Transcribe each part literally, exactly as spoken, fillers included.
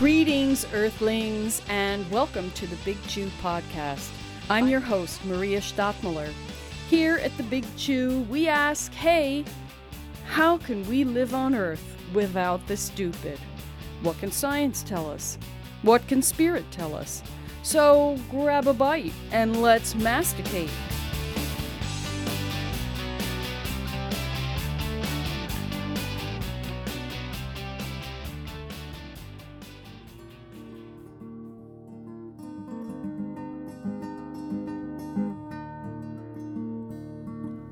Greetings, Earthlings, and welcome to the Big Chew Podcast. I'm your host, Maria Stottmuller. Here at the Big Chew, we ask, hey, how can we live on Earth without the stupid? What can science tell us? What can spirit tell us? So grab a bite and let's masticate.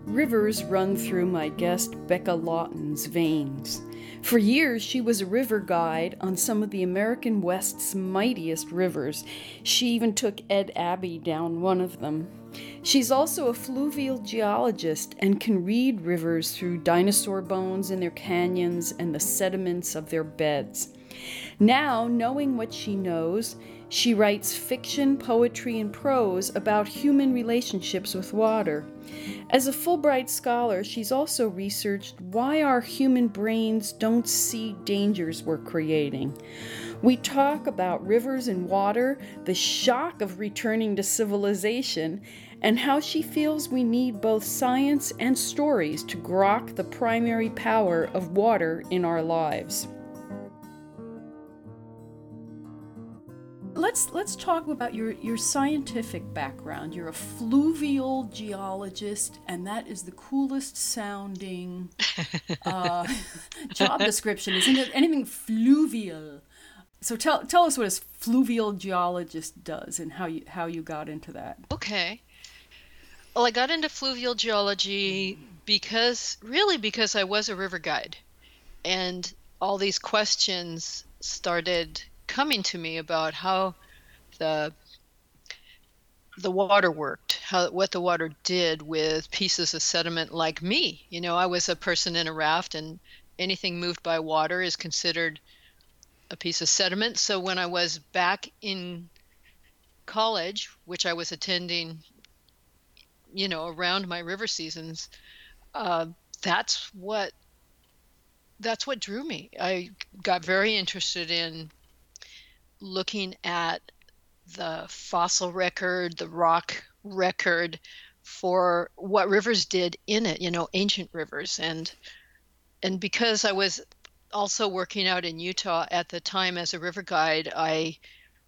Rivers run through my guest Becca Lawton's veins. For years, she was a river guide on some of the American West's mightiest rivers. She even took Ed Abbey down one of them. She's also a fluvial geologist and can read rivers through dinosaur bones in their canyons and the sediments of their beds. Now, knowing what she knows, she writes fiction, poetry, and prose about human relationships with water. As a Fulbright scholar, she's also researched why our human brains don't see dangers we're creating. We talk about rivers and water, the shock of returning to civilization, and how she feels we need both science and stories to grok the primary power of water in our lives. Let's let's talk about your, your scientific background. You're a fluvial geologist, and that is the coolest sounding uh, job description, isn't it? Anything fluvial. So tell tell us what a fluvial geologist does and how you how you got into that. Okay. Well, I got into fluvial geology because really because I was a river guide, and all these questions started coming to me about how the the water worked, how what the water did with pieces of sediment like me. You know, I was a person in a raft, and anything moved by water is considered a piece of sediment. So when I was back in college, which I was attending, you know, around my river seasons, uh, that's what that's what drew me. I got very interested in looking at the fossil record, the rock record for what rivers did in it, you know, ancient rivers. And and because I was also working out in Utah at the time as a river guide, I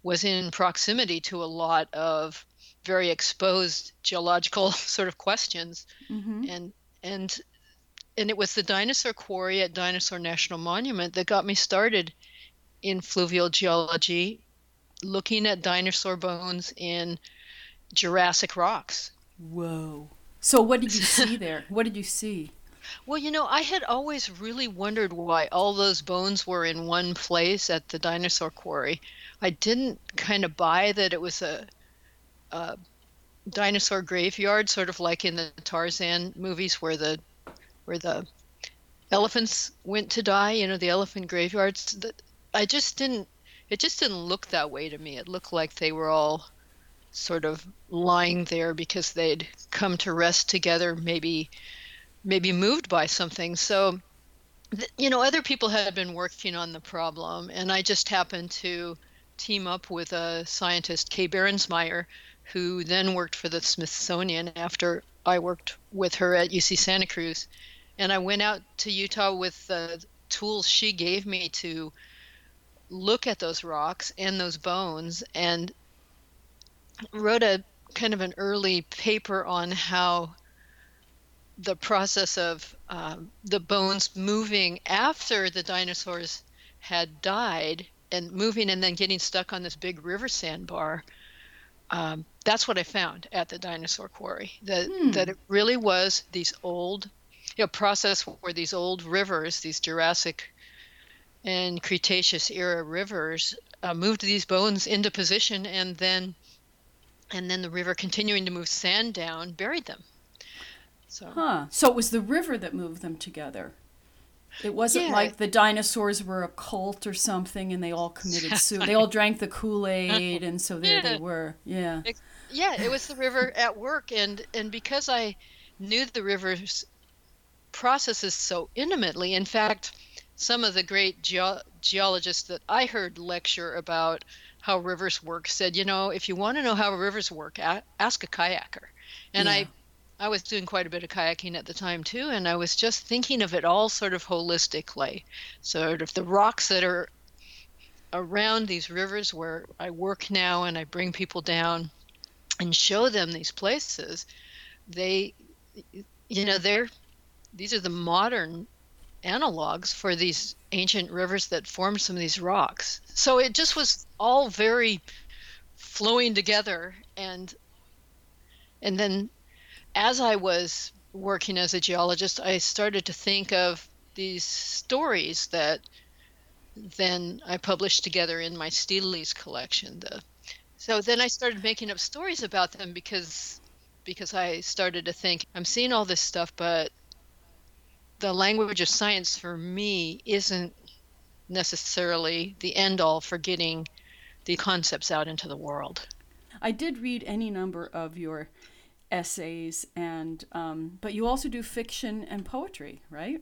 was in proximity to a lot of very exposed geological sort of questions. Mm-hmm. And and and it was the dinosaur quarry at Dinosaur National Monument that got me started in fluvial geology, looking at dinosaur bones in Jurassic rocks. Whoa. So what did you see there? What did you see? Well, you know, I had always really wondered why all those bones were in one place at the dinosaur quarry. I didn't kind of buy that it was a, a dinosaur graveyard, sort of like in the Tarzan movies where the where the elephants went to die, you know, the elephant graveyards. The, I just didn't, it just didn't look that way to me. It looked like they were all sort of lying there because they'd come to rest together, maybe maybe moved by something. So, you know, other people had been working on the problem, and I just happened to team up with a scientist, Kay Behrensmeyer, who then worked for the Smithsonian after I worked with her at U C Santa Cruz. And I went out to Utah with the tools she gave me to look at those rocks and those bones, and wrote a kind of an early paper on how the process of uh, the bones moving after the dinosaurs had died and moving and then getting stuck on this big river sandbar. Um, that's what I found at the dinosaur quarry, that, hmm. that it really was these old, you know, process where these old rivers, these Jurassic and Cretaceous era rivers uh, moved these bones into position, and then and then the river, continuing to move sand down, buried them. So, huh. So it was the river that moved them together. It wasn't yeah. like the dinosaurs were a cult or something, and they all committed suicide. They all drank the Kool-Aid, and so there yeah. they were. Yeah, it, yeah. It was the river at work, and and because I knew the river's processes so intimately, in fact, some of the great ge- geologists that I heard lecture about how rivers work said, you know, if you want to know how rivers work, a- ask a kayaker. And yeah. I I was doing quite a bit of kayaking at the time, too, and I was just thinking of it all sort of holistically, sort of the rocks that are around these rivers where I work now, and I bring people down and show them these places. They, you know, they're, these are the modern analogs for these ancient rivers that formed some of these rocks. So it just was all very flowing together. And and then as I was working as a geologist, I started to think of these stories that then I published together in my Steele's collection. The, so then I started making up stories about them because because I started to think, I'm seeing all this stuff, but the language of science for me isn't necessarily the end-all for getting the concepts out into the world. I did read any number of your essays, and um, but you also do fiction and poetry, right?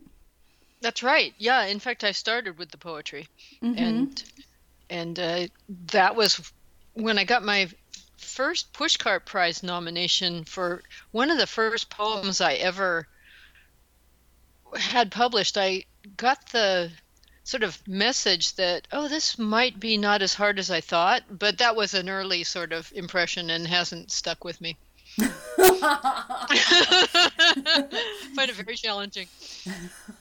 That's right. Yeah. In fact, I started with the poetry, mm-hmm. and and uh, that was when I got my first Pushcart Prize nomination for one of the first poems I ever had published. I got the sort of message that, oh, this might be not as hard as I thought, but that was an early sort of impression and hasn't stuck with me. Find it very challenging.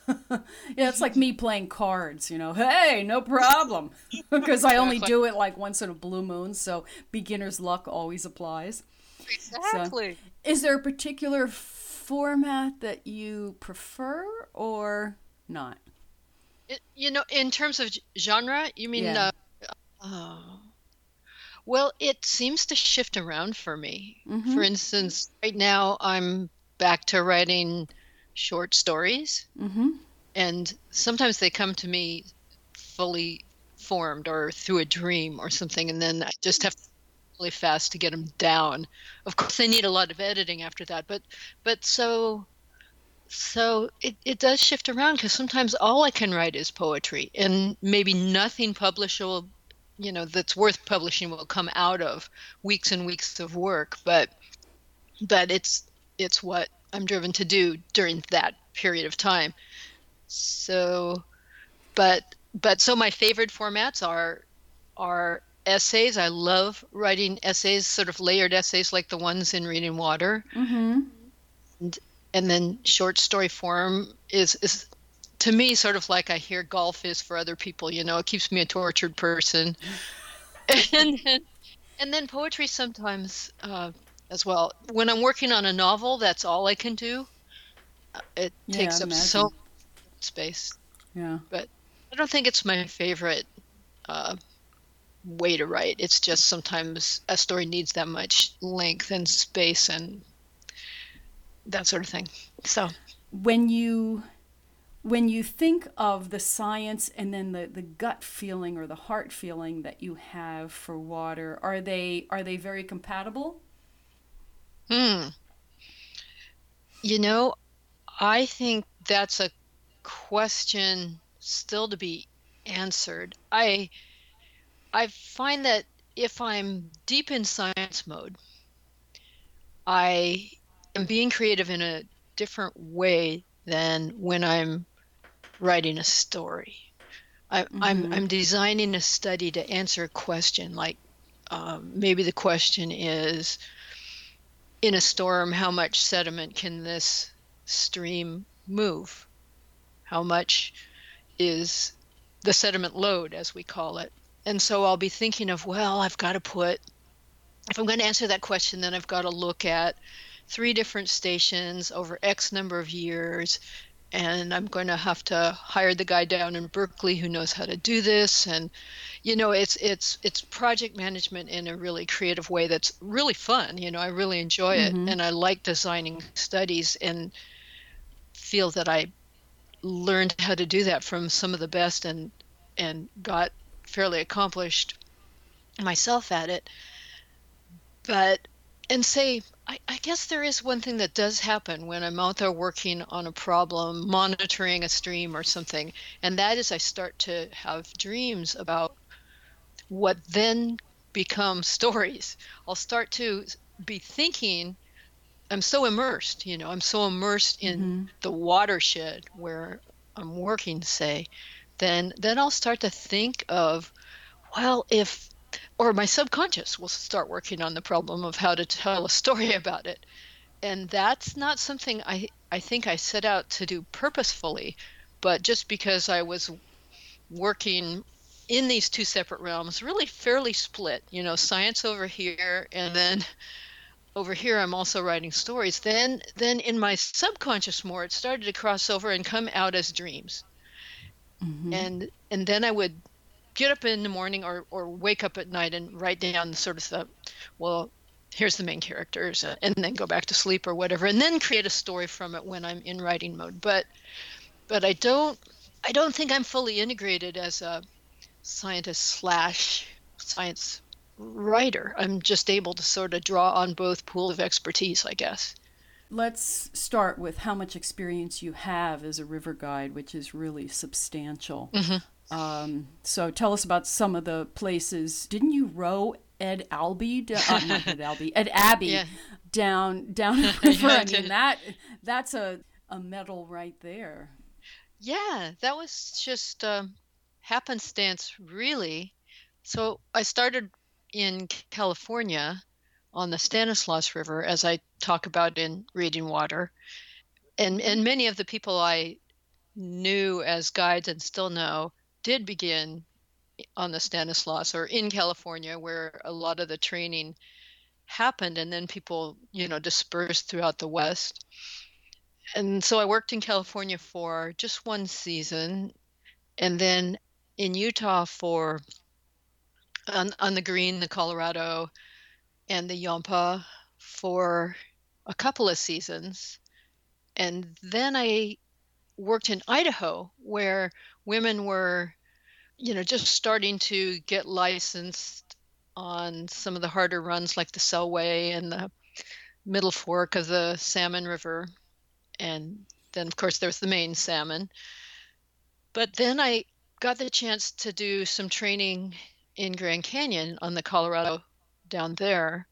Yeah, it's like me playing cards, you know, hey, no problem, because I only do it like once in a blue moon, so beginner's luck always applies. Exactly. So, is there a particular format that you prefer or not? It, you know, in terms of genre, you mean? Yeah. Uh, oh. Well, it seems to shift around for me. Mm-hmm. For instance, right now I'm back to writing short stories, mm-hmm. and sometimes they come to me fully formed or through a dream or something, and then I just have to really fast to get them down. Of course, they need a lot of editing after that, but but so so it, it does shift around, because sometimes all I can write is poetry, and maybe nothing publishable, you know, that's worth publishing will come out of weeks and weeks of work, but but it's it's what I'm driven to do during that period of time. So but but so my favorite formats are are essays. I love writing essays, sort of layered essays like the ones in Reading Water. Mm-hmm. And, and then short story form is, is to me sort of like I hear golf is for other people, you know, it keeps me a tortured person. and, then, and then poetry sometimes uh, as well. When I'm working on a novel, that's all I can do. It yeah, takes up so much space. Yeah. But I don't think it's my favorite uh way to write. It's just sometimes a story needs that much length and space and that sort of thing. So when you when you think of the science and then the, the gut feeling or the heart feeling that you have for water, are they are they very compatible? Hmm. You know, I think that's a question still to be answered. I I find that if I'm deep in science mode, I am being creative in a different way than when I'm writing a story. I, mm-hmm. I'm I'm designing a study to answer a question, like um, maybe the question is, in a storm, how much sediment can this stream move? How much is the sediment load, as we call it? And so I'll be thinking of, well, I've got to put, if I'm going to answer that question, then I've got to look at three different stations over X number of years. And I'm going to have to hire the guy down in Berkeley who knows how to do this. And, you know, it's it's it's project management in a really creative way that's really fun. You know, I really enjoy it. Mm-hmm. And I like designing studies and feel that I learned how to do that from some of the best and and got fairly accomplished myself at it. But and say, I, I guess there is one thing that does happen when I'm out there working on a problem, monitoring a stream or something, and that is I start to have dreams about what then become stories. I'll start to be thinking, I'm so immersed, you know, I'm so immersed in mm-hmm. the watershed where I'm working, say, then then I'll start to think of, well, if, or my subconscious will start working on the problem of how to tell a story about it. And that's not something I, I think I set out to do purposefully, but just because I was working in these two separate realms, really fairly split, you know, science over here, and then over here I'm also writing stories. Then then in my subconscious more, it started to cross over and come out as dreams. Mm-hmm. And and then I would get up in the morning or, or wake up at night and write down sort of the, well, here's the main characters, uh, and then go back to sleep or whatever, and then create a story from it when I'm in writing mode. But but I don't I don't think I'm fully integrated as a scientist slash science writer. I'm just able to sort of draw on both pools of expertise, I guess. Let's start with how much experience you have as a river guide, which is really substantial. Mm-hmm. Um, so tell us about some of the places. Didn't you row Ed Abbey, uh, not Ed Abbey, Ed Abbey yeah. down down the river? yeah, I mean, that that's a a medal right there. Yeah, that was just um, happenstance, really. So I started in California on the Stanislaus River, as I talk about in Reading Water, and and many of the people I knew as guides and still know did begin on the Stanislaus or in California, where a lot of the training happened, and then people, you know, dispersed throughout the West. And so I worked in California for just one season, and then in Utah for on, on the Green, the Colorado, and the Yampa for a couple of seasons. And then I worked in Idaho, where women were, you know, just starting to get licensed on some of the harder runs like the Selway and the Middle Fork of the Salmon River. And then, of course, there's the main salmon. But then I got the chance to do some training in Grand Canyon on the Colorado down there.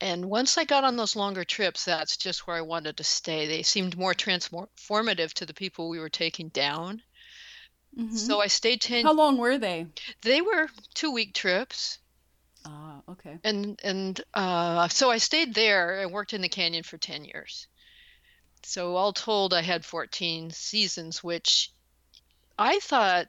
And once I got on those longer trips, that's just where I wanted to stay. They seemed more transformative to the people we were taking down. Mm-hmm. So I stayed ten. How long were they? They were two-week trips. Ah, okay. And and uh, so I stayed there and worked in the canyon for ten years. So all told, I had fourteen seasons, which I thought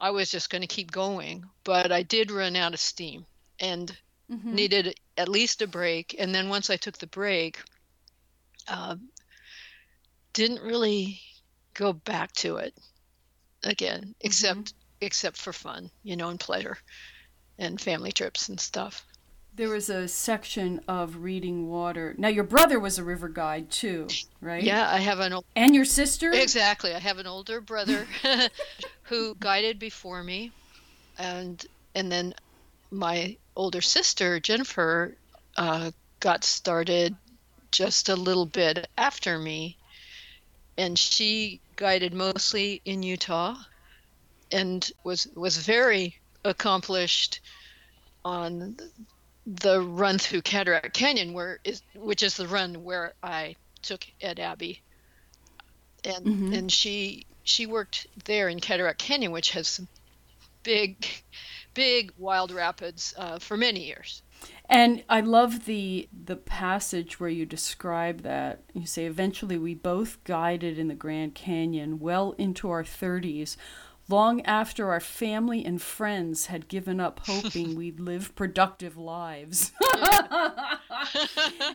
I was just going to keep going, but I did run out of steam and mm-hmm. needed at least a break. And then once I took the break, uh, didn't really go back to it again, except mm-hmm. except for fun, you know, and pleasure and family trips and stuff. There was a section of Reading Water. Now, your brother was a river guide too, right? Yeah, I have an old... And your sister? Exactly. I have an older brother who guided before me. And and then my older sister, Jennifer, uh, got started just a little bit after me. And she guided mostly in Utah and was was very accomplished on the run through Cataract Canyon, where is, which is the run where I took Ed Abbey. And mm-hmm. and she she worked there in Cataract Canyon, which has some big, big wild rapids uh, for many years. And I love the the passage where you describe that. You say, eventually we both guided in the Grand Canyon well into our thirties, long after our family and friends had given up hoping we'd live productive lives.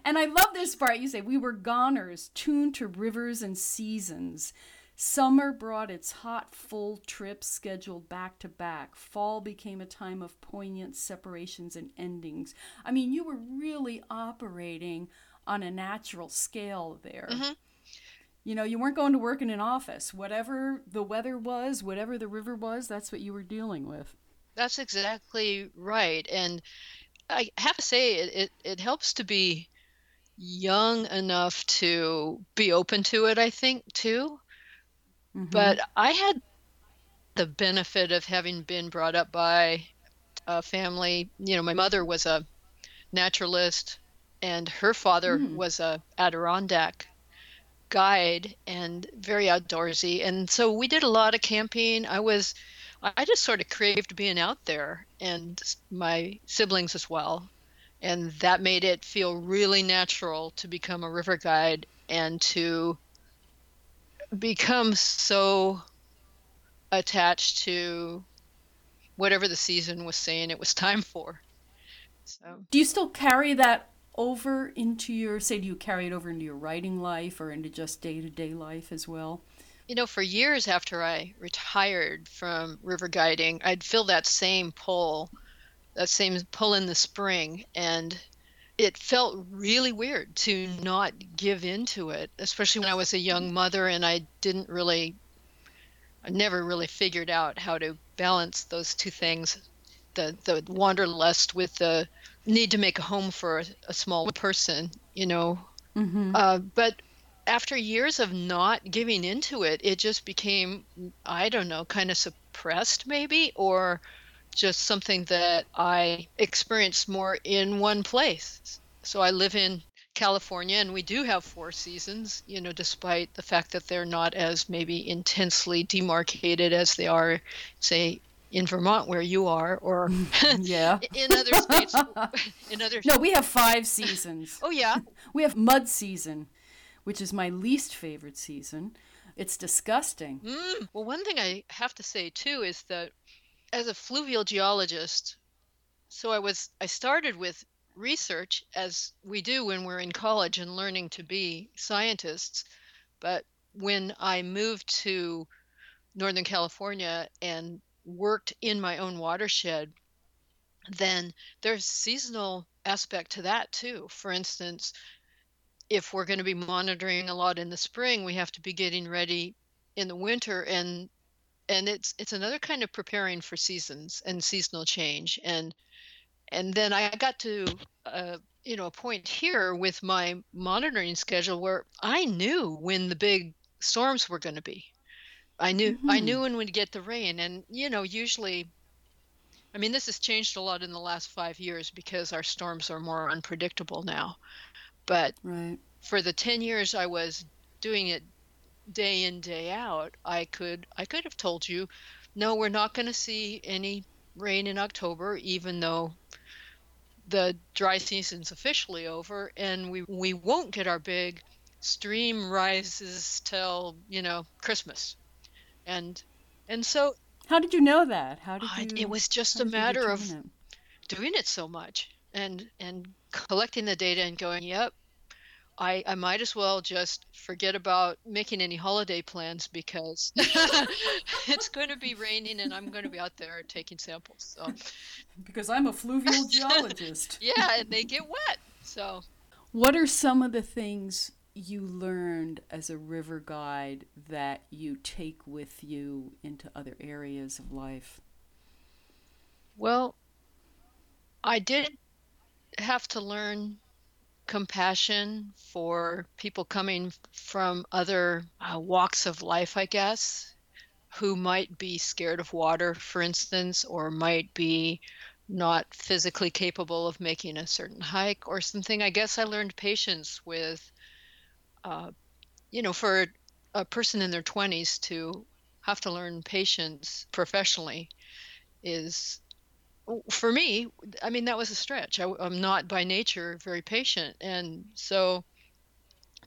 And I love this part. You say, we were goners, tuned to rivers and seasons. Summer brought its hot, full trips scheduled back to back. Fall became a time of poignant separations and endings. I mean, you were really operating on a natural scale there. Mm-hmm. You know, you weren't going to work in an office. Whatever the weather was, whatever the river was, that's what you were dealing with. That's exactly right. And I have to say it, it, it helps to be young enough to be open to it, I think, too. Mm-hmm. But I had the benefit of having been brought up by a family. You know, my mother was a naturalist, and her father mm. was a Adirondack guide and very outdoorsy. And so we did a lot of camping. I was, I just sort of craved being out there, and my siblings as well. And that made it feel really natural to become a river guide and to become so attached to whatever the season was saying it was time for. So, do you still carry that over into your, say, do you carry it over into your writing life or into just day-to-day life as well? You know, for years after I retired from river guiding, I'd feel that same pull, that same pull in the spring, and it felt really weird to not give into it, especially when I was a young mother and I didn't really, I never really figured out how to balance those two things, the the wanderlust with the need to make a home for a, a small person, you know. Mm-hmm. Uh, but after years of not giving into it, it just became, I don't know, kind of suppressed maybe, or just something that I experienced more in one place. So I live in California, and we do have four seasons, you know, despite the fact that they're not as maybe intensely demarcated as they are, say, in Vermont, where you are, or yeah, in other states. In other no, we have five seasons. Oh yeah, we have mud season, which is my least favorite season. It's disgusting. Mm. Well, one thing I have to say too is that as a fluvial geologist, so I was I started with research, as we do when we're in college and learning to be scientists. But when I moved to Northern California and worked in my own watershed, then there's seasonal aspect to that too. For instance, if we're going to be monitoring a lot in the spring, we have to be getting ready in the winter, and and it's it's another kind of preparing for seasons and seasonal change. And and then I got to uh, you know, a point here with my monitoring schedule where I knew when the big storms were going to be. I knew mm-hmm. I knew when we'd get the rain. And, you know, usually, I mean, this has changed a lot in the last five years because our storms are more unpredictable now. But right. for the ten years I was doing it day in, day out, I could I could have told you, no, we're not going to see any rain in October, even though the dry season's officially over, and we we won't get our big stream rises till, you know, Christmas. And and so how did you know that? How did you, it was just a matter of it? doing it so much and and collecting the data and going, yep, I, I might as well just forget about making any holiday plans because it's going to be raining and I'm going to be out there taking samples. So because I'm a fluvial geologist. Yeah, and they get wet. So what are some of the things you learned as a river guide that you take with you into other areas of life? Well, I did have to learn compassion for people coming from other uh, walks of life, I guess, who might be scared of water, for instance, or might be not physically capable of making a certain hike or something. I guess I learned patience with Uh, you know, for a person in their twenties to have to learn patience professionally is, for me, I mean, that was a stretch. I, I'm not by nature very patient. And so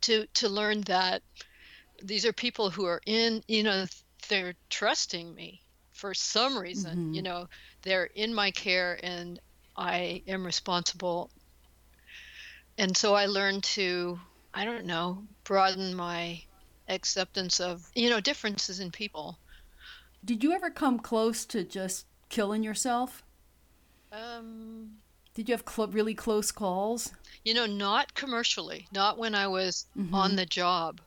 to to learn that these are people who are in, you know, they're trusting me for some reason. Mm-hmm. You know, they're in my care and I am responsible. And so I learned to, I don't know, broaden my acceptance of, you know, differences in people. Did you ever come close to just killing yourself? Um, Did you have cl- really close calls? You know, not commercially, not when I was mm-hmm. on the job.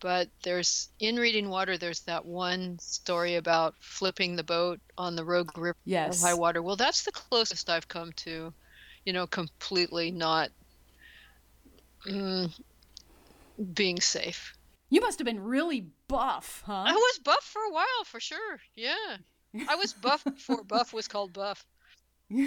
But there's, in Reading Water, there's that one story about flipping the boat on the Rogue River. Yes. High water. Well, that's the closest I've come to you know, completely not mm, being safe. You must have been really buff, huh? I was buff for a while, for sure. Yeah. I was buff before buff was called buff. It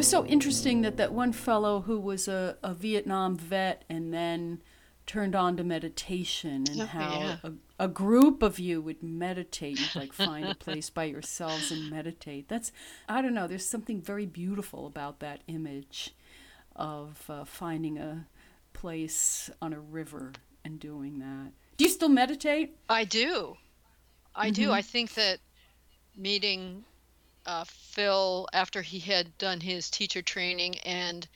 was so interesting that that one fellow who was a, a Vietnam vet and then turned on to meditation, and oh, how yeah. a, a group of you would meditate, and like find a place by yourselves and meditate. That's, I don't know, there's something very beautiful about that image of uh, finding a place on a river and doing that. Do you still meditate? I do. I mm-hmm. do. I think that meeting uh, Phil after he had done his teacher training and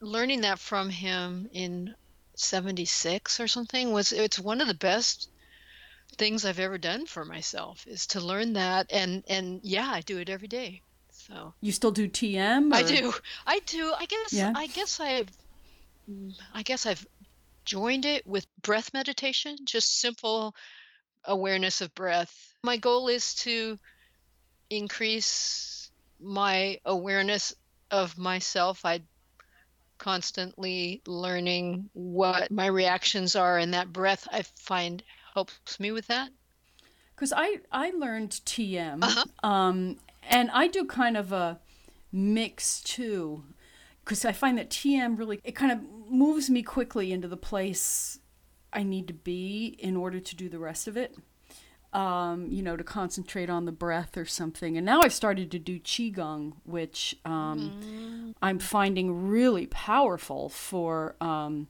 learning that from him in seventy-six or something was, it's one of the best things I've ever done for myself, is to learn that. And, and yeah, I do it every day. So you still do T M? Or? I do. I do. I guess, yeah. I guess I've, I guess I've joined it with breath meditation, just simple awareness of breath. My goal is to increase my awareness of myself. I constantly learning what my reactions are, and that breath I find helps me with that. Because I, I learned T M, uh-huh. um, and I do kind of a mix too, because I find that T M really, it kind of moves me quickly into the place I need to be in order to do the rest of it, um, you know, to concentrate on the breath or something. And now I've started to do Qigong, which um, mm. I'm finding really powerful for um,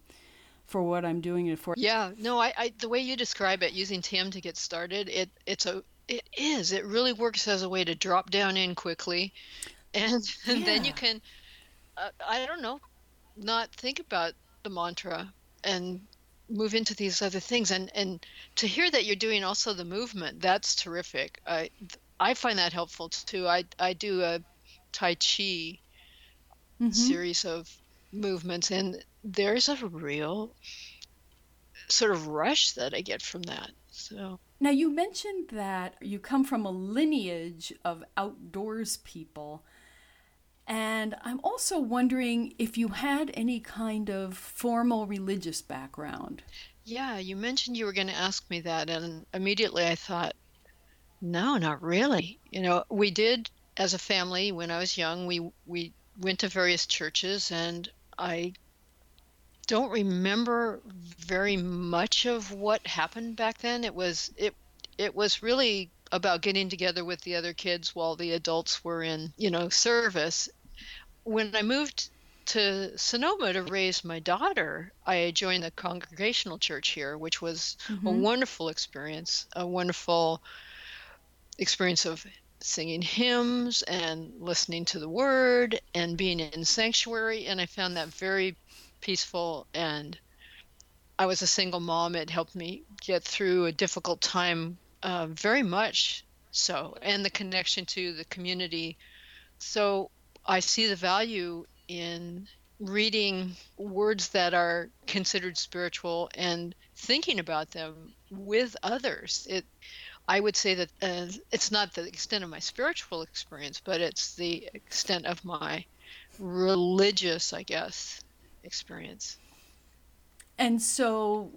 for what I'm doing it for. Yeah, no, I, I the way you describe it, using T M to get started, it it's a it is it really works as a way to drop down in quickly, and, yeah. and then you can uh, I don't know, not think about the mantra and move into these other things. And, and to hear that you're doing also the movement, that's terrific. I, I find that helpful too. I, I do a Tai Chi mm-hmm. series of movements, and there's a real sort of rush that I get from that. So now you mentioned that you come from a lineage of outdoors people. And I'm also wondering if you had any kind of formal religious background. Yeah, you mentioned you were going to ask me that, and immediately I thought, no, not really. You know, we did as a family when I was young, we we went to various churches, and I don't remember very much of what happened back then. It was it it was really about getting together with the other kids while the adults were in, you know, service. When I moved to Sonoma to raise my daughter, I joined the Congregational Church here, which was mm-hmm. a wonderful experience, a wonderful experience of singing hymns and listening to the word and being in sanctuary. And I found that very peaceful. And I was a single mom. It helped me get through a difficult time, uh, very much so. And the connection to the community. So I see the value in reading words that are considered spiritual and thinking about them with others. It, I would say that uh, it's not the extent of my spiritual experience, but it's the extent of my religious, I guess, experience. And so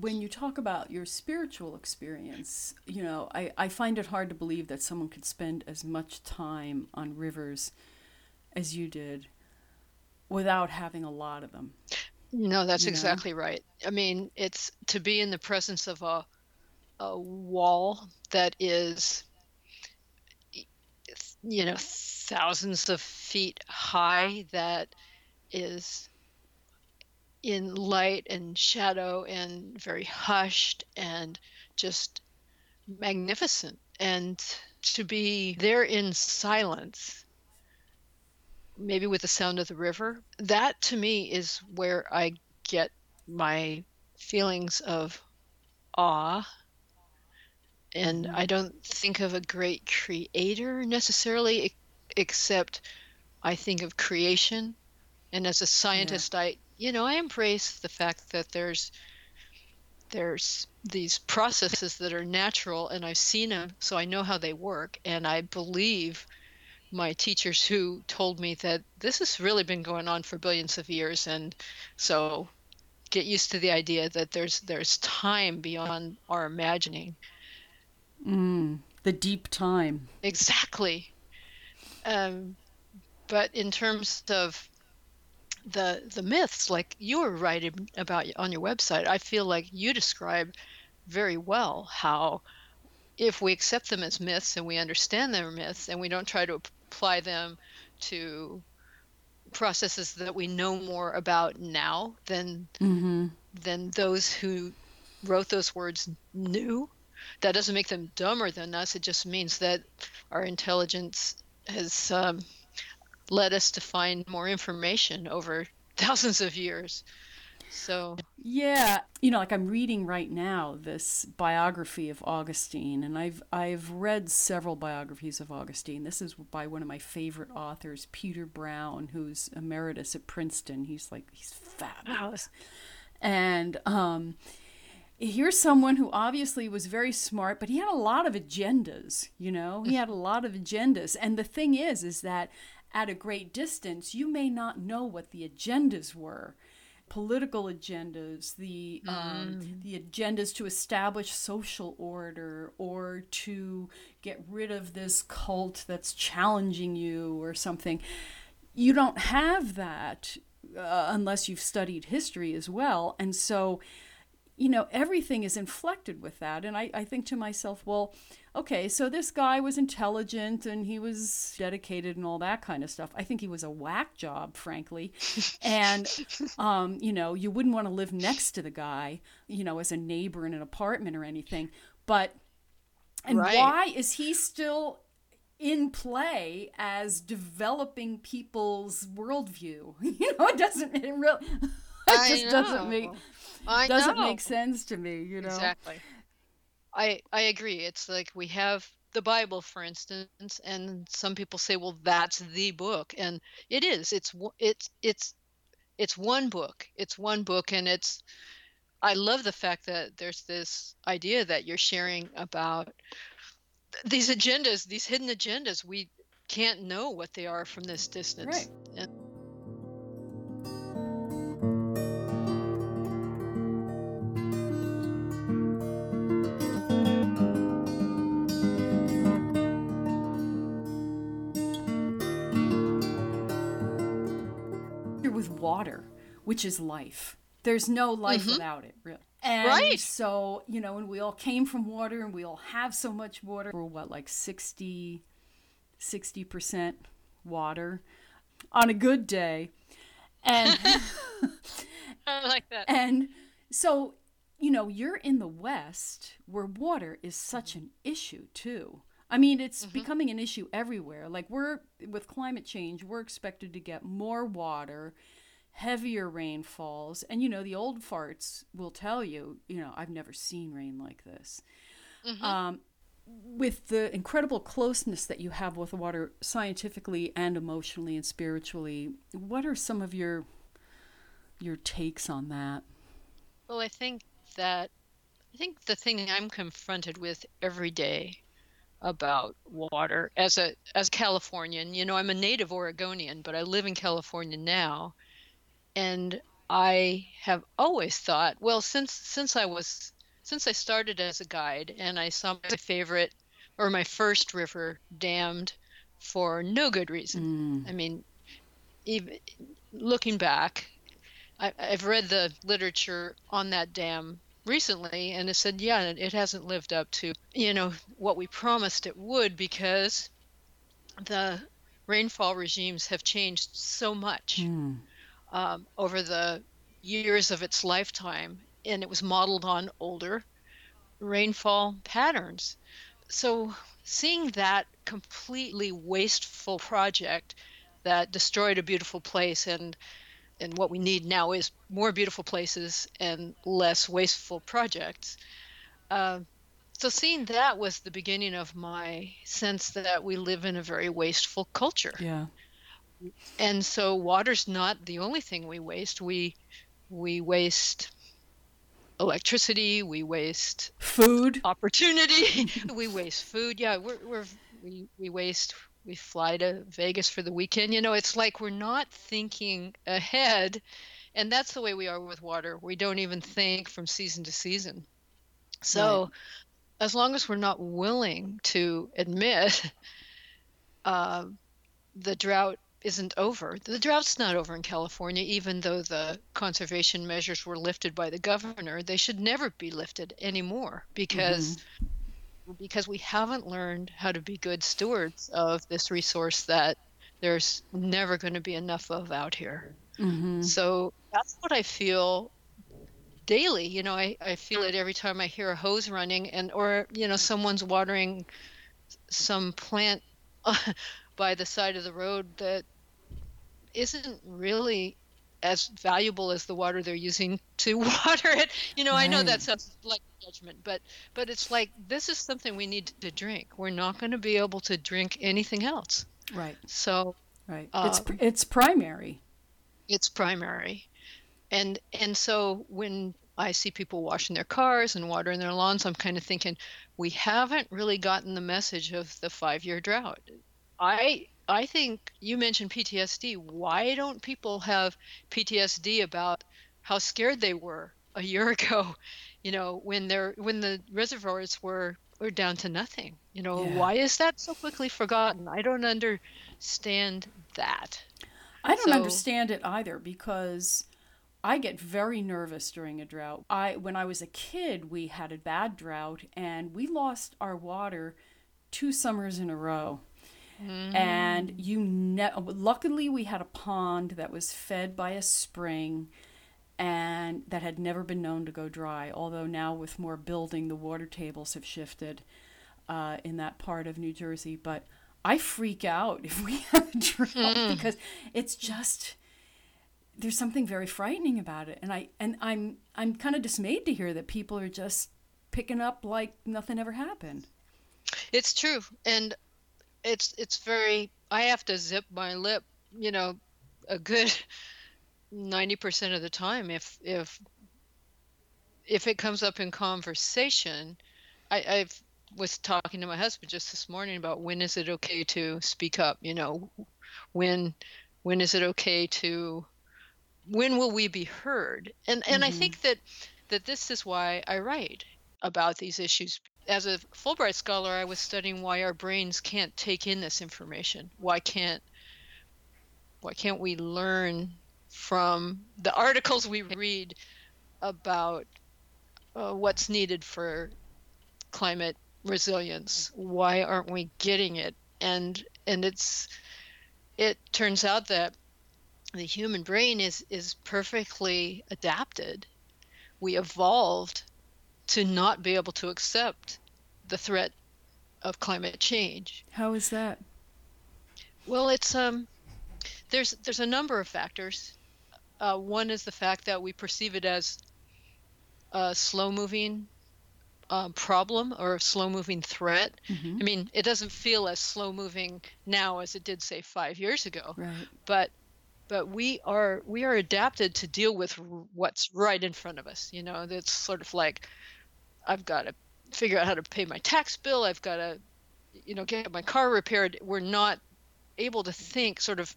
when you talk about your spiritual experience, you know, I, I find it hard to believe that someone could spend as much time on rivers as you did without having a lot of them. No, that's exactly right. I mean, it's to be in the presence of a a wall that is, you know, thousands of feet high, that is in light and shadow and very hushed and just magnificent. And to be there in silence, maybe with the sound of the river, that to me is where I get my feelings of awe. And I don't think of a great creator necessarily, except I think of creation. And as a scientist, yeah. I, you know, I embrace the fact that there's there's these processes that are natural, and I've seen them, so I know how they work. And I believe my teachers who told me that this has really been going on for billions of years, and so get used to the idea that there's there's time beyond our imagining. Mm, the deep time. Exactly. Um, but in terms of the the myths, like you were writing about on your website, I feel like you describe very well how if we accept them as myths and we understand their myths and we don't try to apply them to processes that we know more about now than mm-hmm. than those who wrote those words knew, that doesn't make them dumber than us. It just means that our intelligence has um, led us to find more information over thousands of years. So yeah, you know, like I'm reading right now this biography of Augustine, and I've I've read several biographies of Augustine. This is by one of my favorite authors, Peter Brown, who's emeritus at Princeton. He's like he's fabulous, and um, here's someone who obviously was very smart, but he had a lot of agendas. You know, he had a lot of agendas, and the thing is, is that at a great distance, you may not know what the agendas were. Political agendas, the um, mm. the agendas to establish social order or to get rid of this cult that's challenging you or something. You don't have that uh, unless you've studied history as well. And so, you know, everything is inflected with that. And I, I think to myself, well, okay, so this guy was intelligent and he was dedicated and all that kind of stuff. I think he was a whack job, frankly. And, um, you know, you wouldn't want to live next to the guy, you know, as a neighbor in an apartment or anything. But, and right. why is he still in play as developing people's worldview? You know, it doesn't, it really, it I just know. doesn't make, I doesn't know. make sense to me, you know? Exactly. I, I agree. It's like we have the Bible, for instance, and some people say, well, that's the book. And it is. It's it's it's it's one book. It's one book. And it's I love the fact that there's this idea that you're sharing about these agendas, these hidden agendas. We can't know what they are from this distance. Right. And, water, which is life. There's no life mm-hmm. without it, really. And right. so, you know, and we all came from water and we all have so much water. We're what, like sixty, sixty percent water on a good day. And I like that. And so, you know, you're in the West where water is such an issue too. I mean, it's mm-hmm. becoming an issue everywhere. Like we're, with climate change, we're expected to get more water, heavier rainfalls. And, you know, the old farts will tell you, you know, I've never seen rain like this. Mm-hmm. Um, with the incredible closeness that you have with water scientifically and emotionally and spiritually, what are some of your your takes on that? Well, I think that, I think the thing I'm confronted with every day about water as a as Californian, you know, I'm a native Oregonian, but I live in California now, and I have always thought, well, since since I was since I started as a guide and I saw my favorite or my first river dammed for no good reason. Mm. I mean, even looking back, I, I've read the literature on that dam recently, and it said, yeah, it hasn't lived up to, you know, what we promised it would, because the rainfall regimes have changed so much mm. um, over the years of its lifetime, and it was modeled on older rainfall patterns. So seeing that completely wasteful project that destroyed a beautiful place, and And what we need now is more beautiful places and less wasteful projects. Uh, So seeing that was the beginning of my sense that we live in a very wasteful culture. Yeah. And so water's not the only thing we waste. We we waste electricity, we waste food, opportunity, we waste food. Yeah, we're, we're we we waste. We fly to Vegas for the weekend. You know, it's like we're not thinking ahead, and that's the way we are with water. We don't even think from season to season. So, right. As long as we're not willing to admit uh, the drought isn't over, the drought's not over in California, even though the conservation measures were lifted by the governor, they should never be lifted anymore because mm-hmm. because we haven't learned how to be good stewards of this resource that there's never going to be enough of out here. Mm-hmm. So that's what I feel daily. You know, I, I feel it every time I hear a hose running and or, you know, someone's watering some plant by the side of the road that isn't really as valuable as the water they're using to water it. You know, right. I know that sounds like judgment, but but it's like this is something we need to drink. We're not going to be able to drink anything else. Right. So right. Um, it's it's primary. It's primary. And and so when I see people washing their cars and watering their lawns, I'm kind of thinking, we haven't really gotten the message of the five-year drought. I I think you mentioned P T S D. Why don't people have P T S D about how scared they were a year ago, you know, when they're when the reservoirs were, were down to nothing? You know, yeah. Why is that so quickly forgotten? I don't understand that. I don't so, understand it either because I get very nervous during a drought. I, when I was a kid, we had a bad drought and we lost our water two summers in a row. Mm. And you ne- luckily we had a pond that was fed by a spring and that had never been known to go dry. Although now with more building, the water tables have shifted uh, in that part of New Jersey. But I freak out if we have a drought mm. because it's just... there's something very frightening about it. And I, and I'm, I'm kind of dismayed to hear that people are just picking up like nothing ever happened. It's true. And it's, it's very, I have to zip my lip, you know, a good ninety percent of the time. If, if, if it comes up in conversation, I I've, was talking to my husband just this morning about when is it okay to speak up? You know, when, when is it okay to, when will we be heard? And and mm-hmm. I think that, that this is why I write about these issues. As a Fulbright scholar, I was studying why our brains can't take in this information. Why can't why can't we learn from the articles we read about uh, what's needed for climate resilience? Why aren't we getting it? And and it's it turns out that the human brain is, is perfectly adapted. We evolved to not be able to accept the threat of climate change. How is that? Well, it's um, there's there's a number of factors. Uh, one is the fact that we perceive it as a slow-moving uh, problem or a slow-moving threat. Mm-hmm. I mean, it doesn't feel as slow-moving now as it did, say, five years ago. Right. But But we are we are adapted to deal with what's right in front of us. You know, it's sort of like, I've got to figure out how to pay my tax bill. I've got to, you know, get my car repaired. We're not able to think sort of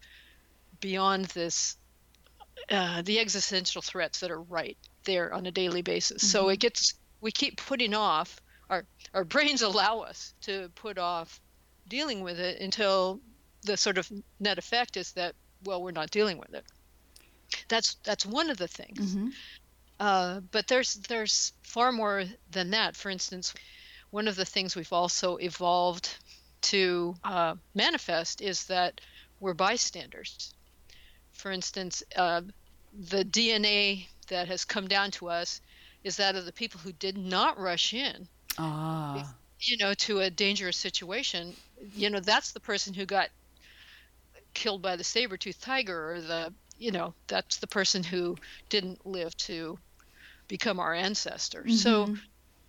beyond this, uh, the existential threats that are right there on a daily basis. Mm-hmm. So it gets, we keep putting off, our, our brains allow us to put off dealing with it until the sort of net effect is that, well, we're not dealing with it. That's that's one of the things. Mm-hmm. Uh, but there's there's far more than that. For instance, one of the things we've also evolved to uh, manifest is that we're bystanders. For instance, uh, the D N A that has come down to us is that of the people who did not rush in, ah. you know, to a dangerous situation. You know, that's the person who got killed by the saber-toothed tiger, or the, you know, that's the person who didn't live to become our ancestor. Mm-hmm. So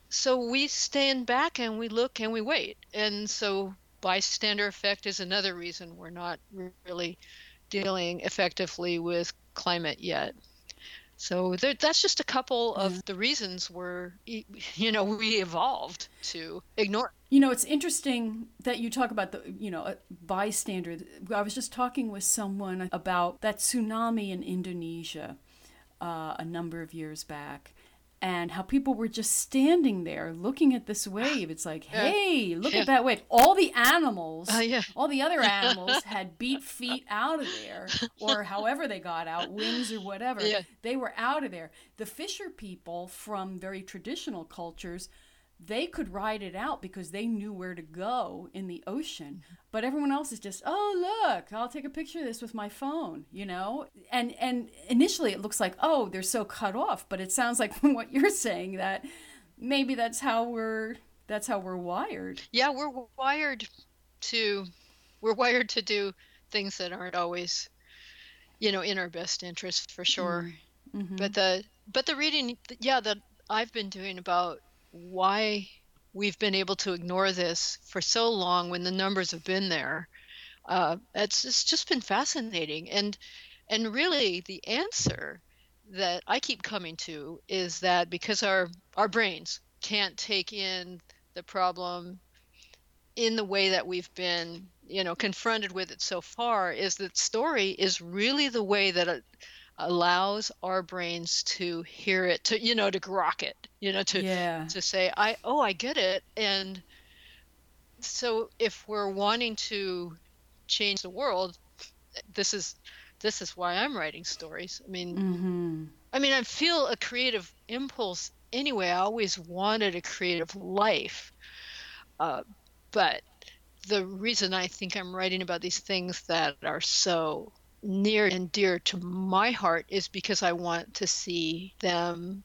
So we stand back and we look and we wait. And so bystander effect is another reason we're not really dealing effectively with climate yet. So there, that's just a couple of the reasons we're, you know, we evolved to ignore. You know, it's interesting that you talk about the, you know, bystander. I was just talking with someone about that tsunami in Indonesia uh, a number of years back, and how people were just standing there looking at this wave. It's like, hey, look yeah. at that wave. All the animals, uh, yeah. all the other animals had beat feet out of there, or however they got out, wings or whatever. Yeah. They were out of there. The fisher people from very traditional cultures, they could ride it out because they knew where to go in the ocean. But everyone else is just, oh, look, I'll take a picture of this with my phone, you know? And and initially it looks like, oh, they're so cut off. But it sounds like from what you're saying that maybe that's how we're that's how we're wired. Yeah, we're wired to we're wired to do things that aren't always, you know, in our best interest, for sure. Mm-hmm. But the but the reading, yeah, that I've been doing about why we've been able to ignore this for so long when the numbers have been there. Uh, it's, it's just been fascinating. And and really the answer that I keep coming to is that because our, our brains can't take in the problem in the way that we've been, you know, confronted with it so far, is that story is really the way that it allows our brains to hear it, to, you know, to grok it, you know, to yeah. to say, I oh, I get it. And so if we're wanting to change the world, this is this is why I'm writing stories. I mean, mm-hmm. I mean, I feel a creative impulse anyway. I always wanted a creative life. Uh, but the reason I think I'm writing about these things that are so near and dear to my heart is because I want to see them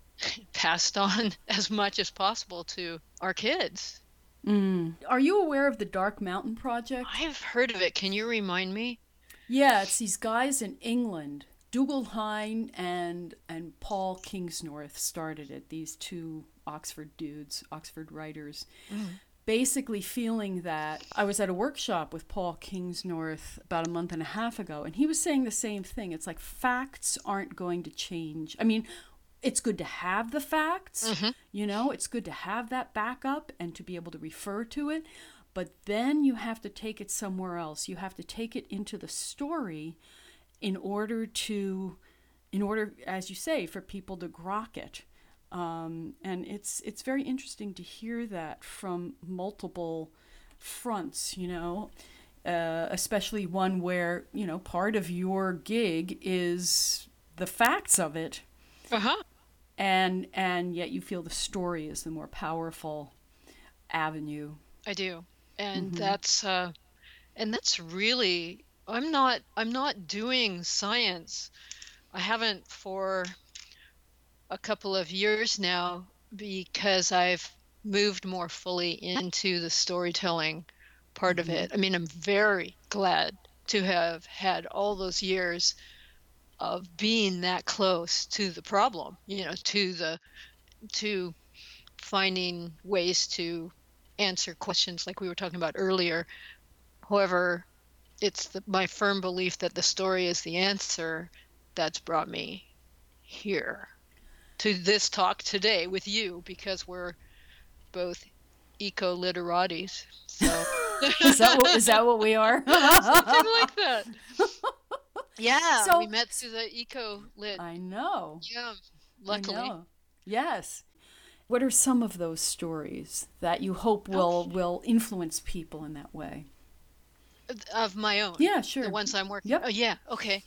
passed on as much as possible to our kids. Mm. Are you aware of the Dark Mountain Project? I've heard of it. Can you remind me? Yeah, it's these guys in England. Dougal Hine and and Paul Kingsnorth started it. These two Oxford dudes, Oxford writers, mm. basically feeling that. I was at a workshop with Paul Kingsnorth about a month and a half ago, and he was saying the same thing. It's like facts aren't going to change. I mean, it's good to have the facts, mm-hmm. you know, it's good to have that backup and to be able to refer to it. But then you have to take it somewhere else. You have to take it into the story in order to, in order, as you say, for people to grok it. Um, and it's it's very interesting to hear that from multiple fronts, you know, uh, especially one where, you know, part of your gig is the facts of it. Uh-huh. And and yet you feel the story is the more powerful avenue. I do, and mm-hmm. that's uh, and that's really. I'm not. I'm not doing science. I haven't for a couple of years now because I've moved more fully into the storytelling part mm-hmm. of it. I mean, I'm very glad to have had all those years of being that close to the problem, you know, to the, to finding ways to answer questions like we were talking about earlier. However, it's the, my firm belief that the story is the answer that's brought me here to this talk today with you, because we're both eco-literatis. So is that what, is that what we are? Something like that. Yeah, so, we met through the eco-lit. I know. Yeah, luckily. I know. Yes. What are some of those stories that you hope will, oh. will influence people in that way? Of my own? Yeah, sure. The ones I'm working on? Yep. Oh, yeah, okay.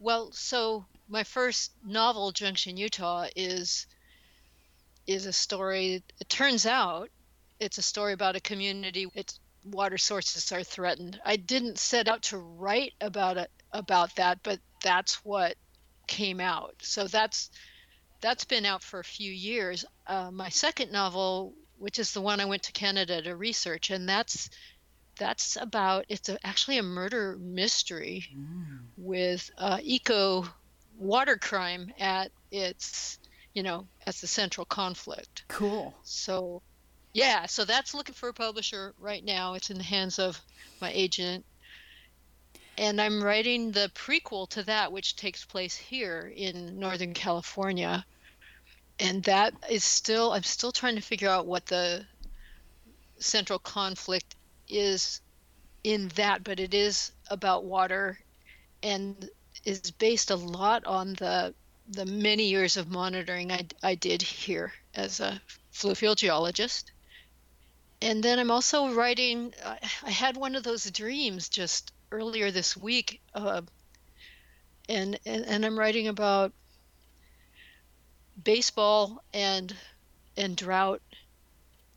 Well, so my first novel, Junction, Utah, is is a story. It turns out it's a story about a community. Its water sources are threatened. I didn't set out to write about it. about that, but that's what came out. So that's that's been out for a few years. Uh, my second novel, which is the one I went to Canada to research, and that's that's about, it's a, actually a murder mystery mm. with uh, eco water crime at its you know, as the central conflict. Cool. So, yeah, so that's looking for a publisher right now. It's in the hands of my agent. And I'm writing the prequel to that, which takes place here in Northern California. And that is still, I'm still trying to figure out what the central conflict is in that, but it is about water and is based a lot on the the many years of monitoring I, I did here as a fluvial geologist. And then I'm also writing, I had one of those dreams just earlier this week, uh, and, and and I'm writing about baseball and and drought,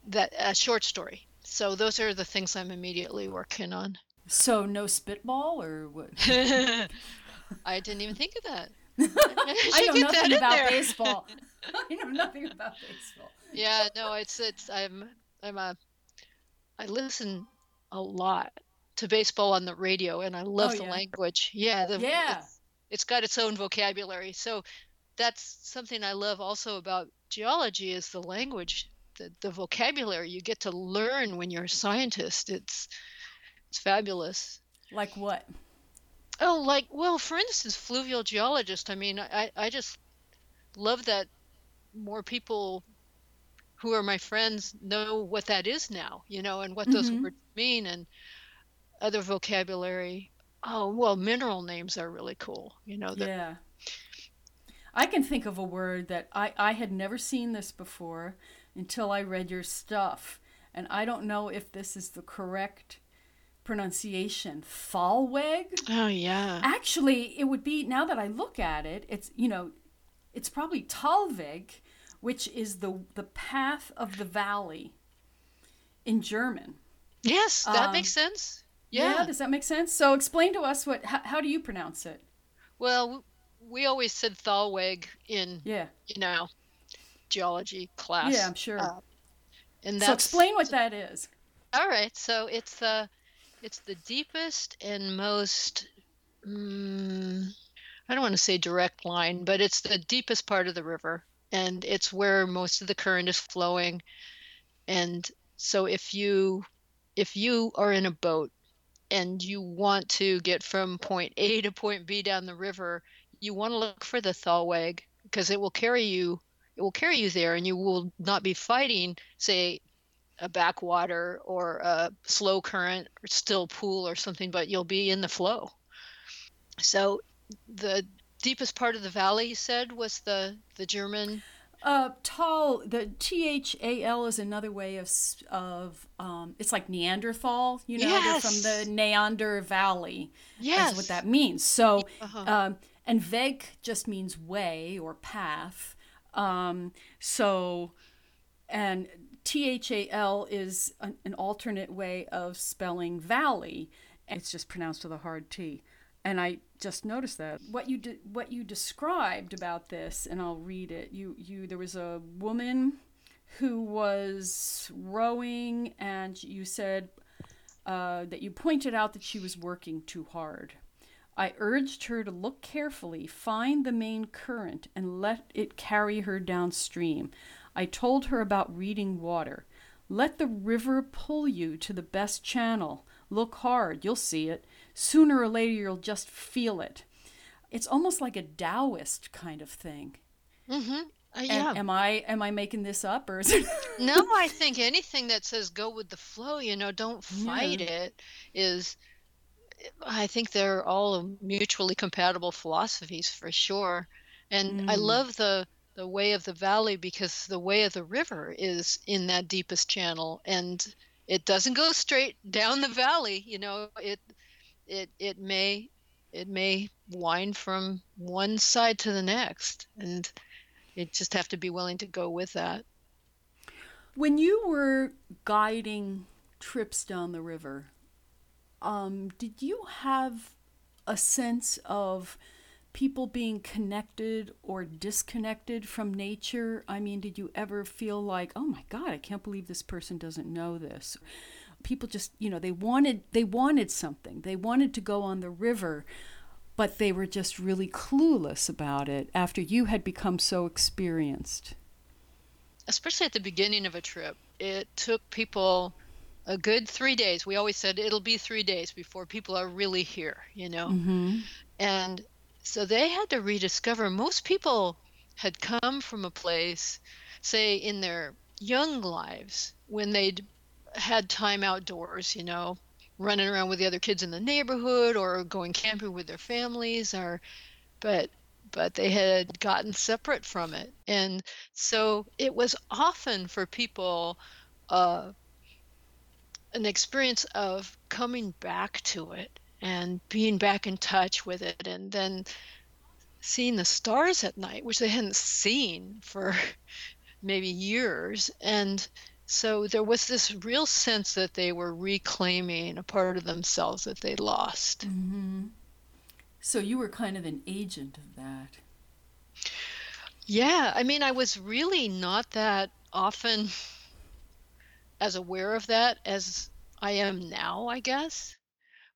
that a uh, short story. So those are the things I'm immediately working on. So no spitball or what? I didn't even think of that. I, I don't know nothing about there. baseball. I know nothing about baseball. Yeah, no, it's it's I'm I'm a I listen a lot to baseball on the radio, and I love oh, the yeah. language. Yeah, the, yeah. It's, it's got its own vocabulary. So that's something I love also about geology is the language, the, the vocabulary you get to learn when you're a scientist. It's it's fabulous. Like what? Oh, like, well, for instance, fluvial geologist. I mean, I, I just love that more people who are my friends know what that is now, you know, and what mm-hmm. those words mean. And other vocabulary. Oh, well, mineral names are really cool. You know, yeah. I can think of a word that I, I had never seen this before until I read your stuff. And I don't know if this is the correct pronunciation. Thalweg? Oh, yeah. Actually, it would be, now that I look at it, it's, you know, it's probably thalweg, which is the the path of the valley in German. Yes, that um, makes sense. Yeah. yeah, does that make sense? So explain to us what. How, how do you pronounce it? Well, we always said thalweg in yeah. you know, geology class. Yeah, I'm sure. Uh, and that's, so explain what that is. All right, so it's the it's the deepest and most um, I don't want to say direct line, but it's the deepest part of the river, and it's where most of the current is flowing. And so if you If you are in a boat and you want to get from point A to point B down the river, you want to look for the thalweg because it will carry you. It will carry you there, and you will not be fighting, say, a backwater or a slow current or still pool or something, but you'll be in the flow. So, the deepest part of the valley, you said, was the the German. Uh, tall, the T H A L is another way of, of um, it's like Neanderthal, you know, yes. They're from the Neander Valley. Yes. That's what that means. So, uh-huh. um, and veg just means way or path. Um, so, and T H A L is an, an alternate way of spelling valley. It's just pronounced with a hard T. And I just noticed that what you de- what you described about this, and I'll read it. You you there was a woman who was rowing, and you said uh, that you pointed out that she was working too hard. I urged her to look carefully, find the main current, and let it carry her downstream. I told her about reading water. Let the river pull you to the best channel. Look hard, you'll see it. Sooner or later, you'll just feel it. It's almost like a Taoist kind of thing. Mm-hmm. Uh, yeah. Am I am I making this up, or is it? No, I think anything that says go with the flow, you know, don't fight yeah. it, is. I think they're all mutually compatible philosophies for sure, and mm. I love the the way of the valley because the way of the river is in that deepest channel, and it doesn't go straight down the valley. You know, it. It it may it may wind from one side to the next, and you just have to be willing to go with that. When you were guiding trips down the river, um, did you have a sense of people being connected or disconnected from nature? I mean, did you ever feel like, oh my God, I can't believe this person doesn't know this? People just, you know, they wanted they wanted something. They wanted to go on the river, but they were just really clueless about it after you had become so experienced. Especially at the beginning of a trip, it took people a good three days. We always said it'll be three days before people are really here, you know. Mm-hmm. And so they had to rediscover. Most people had come from a place, say, in their young lives when they'd had time outdoors, you know, running around with the other kids in the neighborhood or going camping with their families, or but but they had gotten separate from it. And so it was often for people uh, an experience of coming back to it and being back in touch with it, and then seeing the stars at night, which they hadn't seen for maybe years. And so there was this real sense that they were reclaiming a part of themselves that they lost. Mm-hmm. So you were kind of an agent of that. Yeah, I mean, I was really not that often as aware of that as I am now, I guess,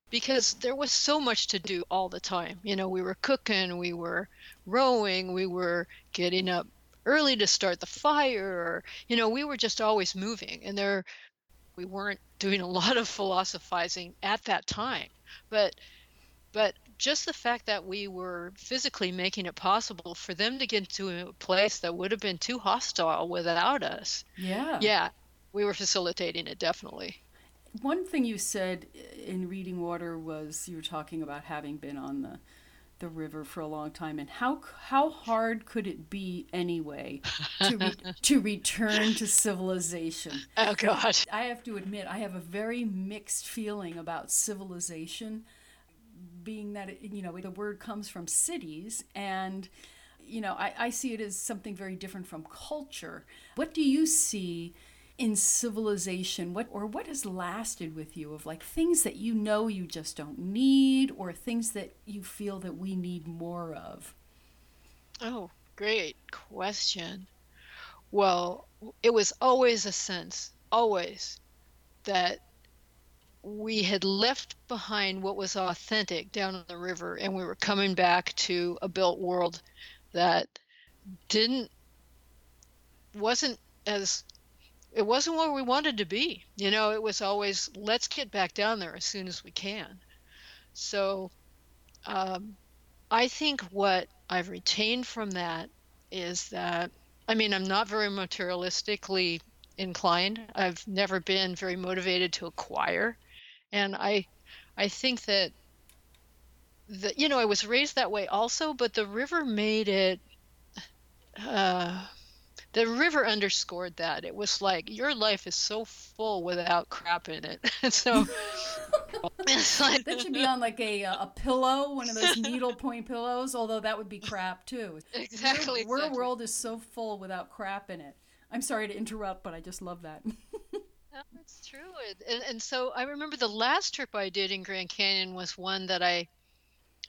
because there was so much to do all the time. You know, we were cooking, we were rowing, we were getting up early to start the fire, or, you know, we were just always moving, and there we weren't doing a lot of philosophizing at that time. But but just the fact that we were physically making it possible for them to get to a place that would have been too hostile without us. Yeah. Yeah, we were facilitating it, definitely. One thing you said in Reading Water was you were talking about having been on the the river for a long time, and how how hard could it be anyway to re- to return to civilization? Oh gosh. I have to admit, I have a very mixed feeling about civilization, being that, you know, the word comes from cities, and, you know, I, I see it as something very different from culture. What do you see in civilization, what or what has lasted with you, of like things that you know you just don't need, or things that you feel that we need more of? Oh, great question. Well, it was always a sense, always, that we had left behind what was authentic down on the river, and we were coming back to a built world that didn't, wasn't as, it wasn't where we wanted to be. You know, it was always, let's get back down there as soon as we can. So um, I think what I've retained from that is that, I mean, I'm not very materialistically inclined. I've never been very motivated to acquire. And I I think that, that, you know, I was raised that way also, but the river made it, uh, the river underscored that. It was like, your life is so full without crap in it. So it's like, that should be on like a a pillow, one of those needle point pillows, although that would be crap too. Exactly. Your exactly. world is so full without crap in it. I'm sorry to interrupt, but I just love that. That's true. And, and so I remember the last trip I did in Grand Canyon was one that I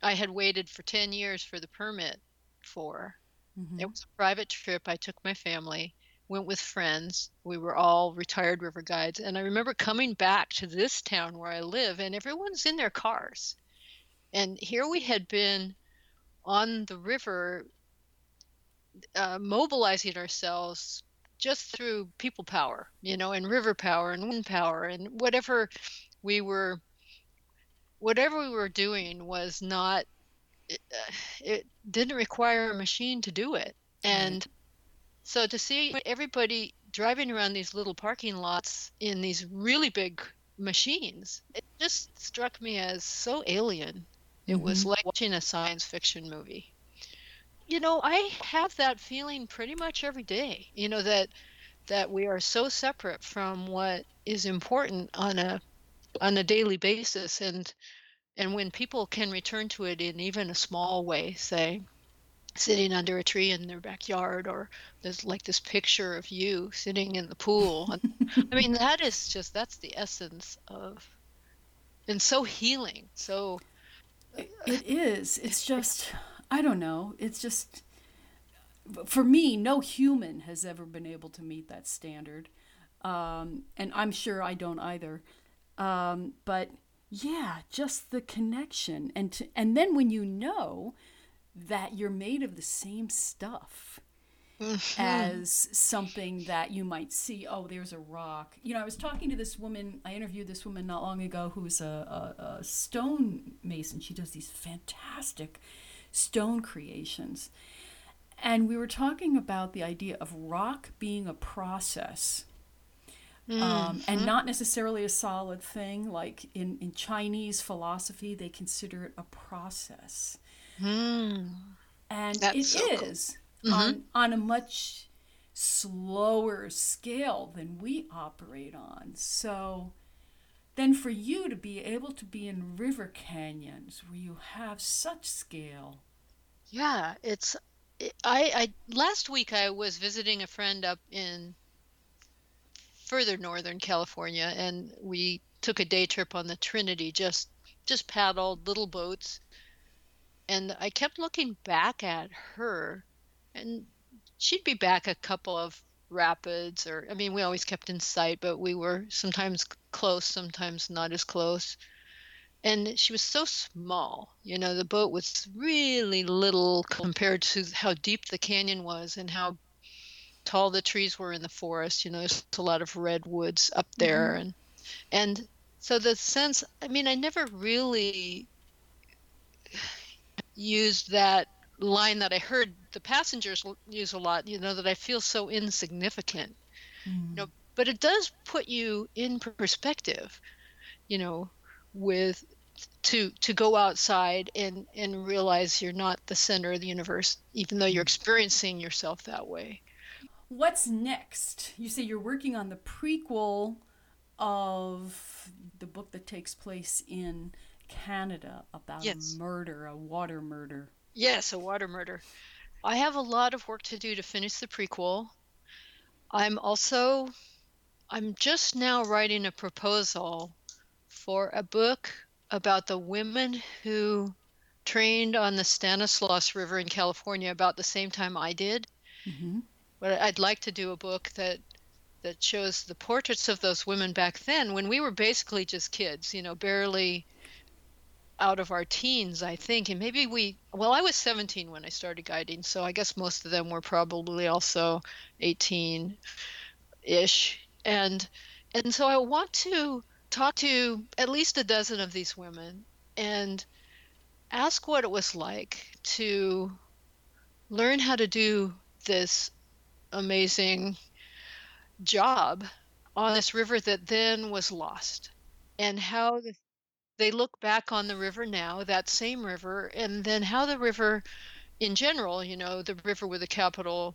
I had waited for ten years for the permit for. Mm-hmm. It was a private trip. I took my family, went with friends. We were all retired river guides. And I remember coming back to this town where I live, and everyone's in their cars. And here we had been on the river, uh, mobilizing ourselves just through people power, you know, and river power and wind power, and whatever we were, whatever we were doing was not, It, it didn't require a machine to do it. And so to see everybody driving around these little parking lots in these really big machines, it just struck me as so alien. It mm-hmm. was like watching a science fiction movie. You know, I have that feeling pretty much every day, you know, that that we are so separate from what is important on a on a daily basis. And And when people can return to it in even a small way, say, sitting under a tree in their backyard, or there's like this picture of you sitting in the pool. I mean, that is just, that's the essence of, and so healing. So it, it is, it's just, I don't know. It's just, for me, no human has ever been able to meet that standard. Um, and I'm sure I don't either. Um, but Yeah, just the connection. And to, and then when you know that you're made of the same stuff mm-hmm. as something that you might see, oh, there's a rock. You know, I was talking to this woman, I interviewed this woman not long ago who's a, a, a stonemason. She does these fantastic stone creations. And we were talking about the idea of rock being a process. Mm-hmm. Um, and not necessarily a solid thing. Like in, in Chinese philosophy, they consider it a process. Mm. And That's it so is cool. mm-hmm. on, on a much slower scale than we operate on. So then for you to be able to be in river canyons where you have such scale. Yeah, it's, I, I last week I was visiting a friend up in further northern California, and we took a day trip on the Trinity, just just paddled little boats, and I kept looking back at her, and she'd be back a couple of rapids, or I mean we always kept in sight, but we were sometimes close, sometimes not as close, and she was so small, you know, the boat was really little compared to how deep the canyon was and how tall the trees were in the forest. You know, there's a lot of redwoods up there. Mm-hmm. And and so the sense, I mean, I never really used that line that I heard the passengers use a lot, you know, that I feel so insignificant. Mm-hmm. You know, but it does put you in perspective, you know, with to to go outside and, and realize you're not the center of the universe, even though you're experiencing yourself that way. What's next? You say you're working on the prequel of the book that takes place in Canada about yes. a murder, a water murder. Yes, a water murder. I have a lot of work to do to finish the prequel. I'm also, I'm just now writing a proposal for a book about the women who trained on the Stanislaus River in California about the same time I did. Mm-hmm. But I'd like to do a book that that shows the portraits of those women back then when we were basically just kids, you know, barely out of our teens, I think. And maybe we, well, I was seventeen when I started guiding, so I guess most of them were probably also eighteen-ish. And, and so I want to talk to at least a dozen of these women and ask what it was like to learn how to do this amazing job on this river that then was lost, and how the, they look back on the river now, that same river, and then how the river in general, you know, the river with a capital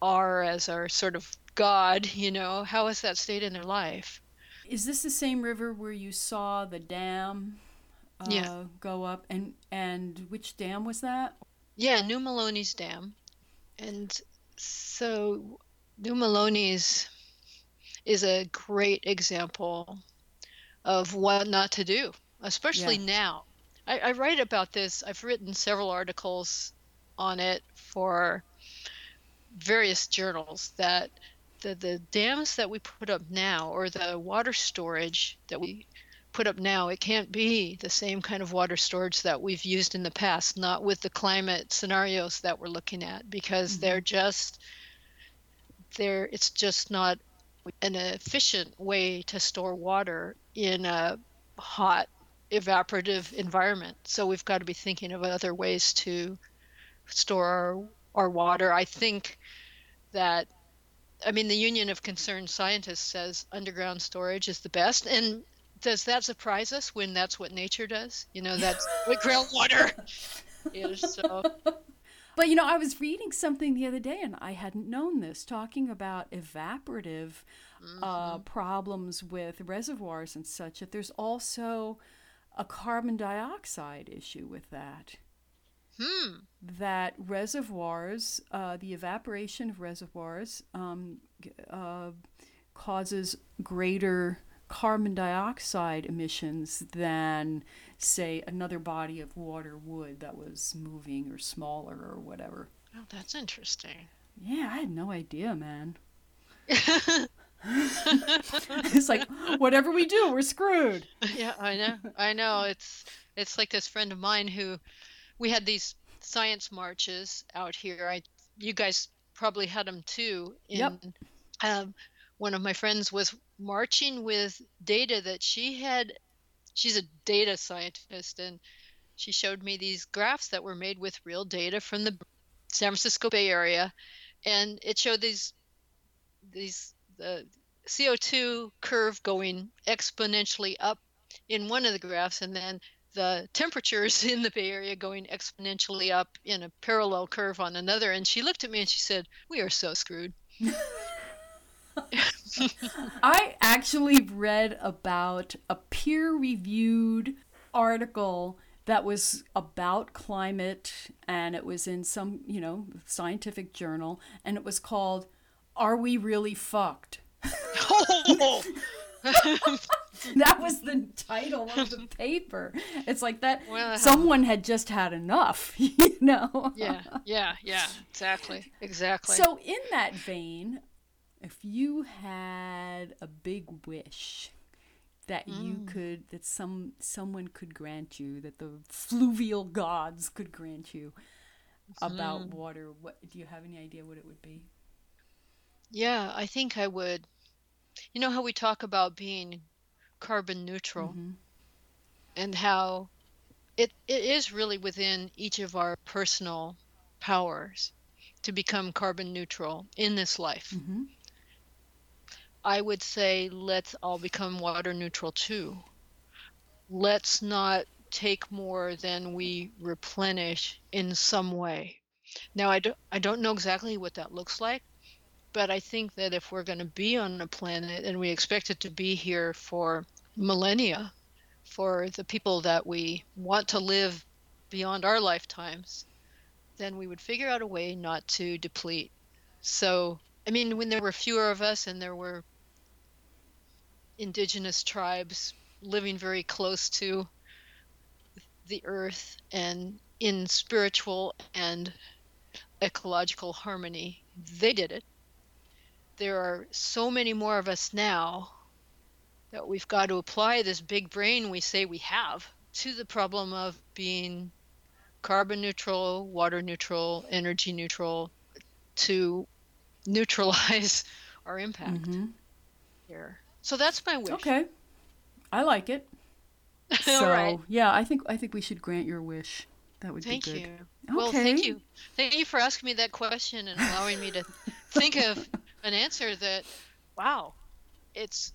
R as our sort of god, you know, how has that stayed in their life? Is this the same river where you saw the dam uh, yeah. go up? And, and which dam was that? Yeah, New Melones Dam. And so New Melones is a great example of what not to do, especially yeah. now. I, I write about this. I've written several articles on it for various journals that the, the dams that we put up now, or the water storage that we put up now, it can't be the same kind of water storage that we've used in the past, not with the climate scenarios that we're looking at, because mm-hmm. they're just there. It's just not an efficient way to store water in a hot evaporative environment. So we've got to be thinking of other ways to store our, our water. I think that, I mean, the Union of Concerned Scientists says underground storage is the best, and does that surprise us when that's what nature does? You know, that's what groundwater is. So. But, you know, I was reading something the other day, and I hadn't known this, talking about evaporative mm-hmm. uh, problems with reservoirs and such, that there's also a carbon dioxide issue with that. Hmm. That reservoirs, uh, the evaporation of reservoirs um, uh, causes greater carbon dioxide emissions than, say, another body of water would that was moving or smaller or whatever. Oh, that's interesting. Yeah, I had no idea, man. It's like, whatever we do, we're screwed. Yeah, I know. I know. It's it's like this friend of mine who, we had these science marches out here. I, you guys probably had them too. And, yep. Um, one of my friends was marching with data that she had. She's a data scientist, and she showed me these graphs that were made with real data from the San Francisco Bay Area, and it showed these these the uh, C O two curve going exponentially up in one of the graphs, and then the temperatures in the Bay Area going exponentially up in a parallel curve on another. And she looked at me and she said, "We are so screwed." I actually read about a peer-reviewed article that was about climate, and it was in some, you know, scientific journal, and it was called "Are We Really Fucked?" Oh. That was the title of the paper. It's like that. Well, someone had just had enough, you know? Yeah, yeah, yeah, exactly, exactly. So in that vein, if you had a big wish that mm. you could, that some someone could grant you, that the fluvial gods could grant you about mm. water, what, do you have any idea what it would be? Yeah, I think I would. You know how we talk about being carbon neutral, mm-hmm. and how it it is really within each of our personal powers to become carbon neutral in this life. Mm-hmm. I would say let's all become water neutral too. Let's not take more than we replenish in some way. Now, I don't, I don't know exactly what that looks like, but I think that if we're going to be on a planet and we expect it to be here for millennia, for the people that we want to live beyond our lifetimes, then we would figure out a way not to deplete. So, I mean, when there were fewer of us and there were indigenous tribes living very close to the earth and in spiritual and ecological harmony, they did it. There are so many more of us now that we've got to apply this big brain we say we have to the problem of being carbon neutral, water neutral, energy neutral, to neutralize our impact mm-hmm. here. So that's my wish. Okay. I like it. So, all right. Yeah, I think I think we should grant your wish. That would thank be good. Thank you. Okay. Well, thank you. Thank you for asking me that question and allowing me to think of an answer that, wow, it's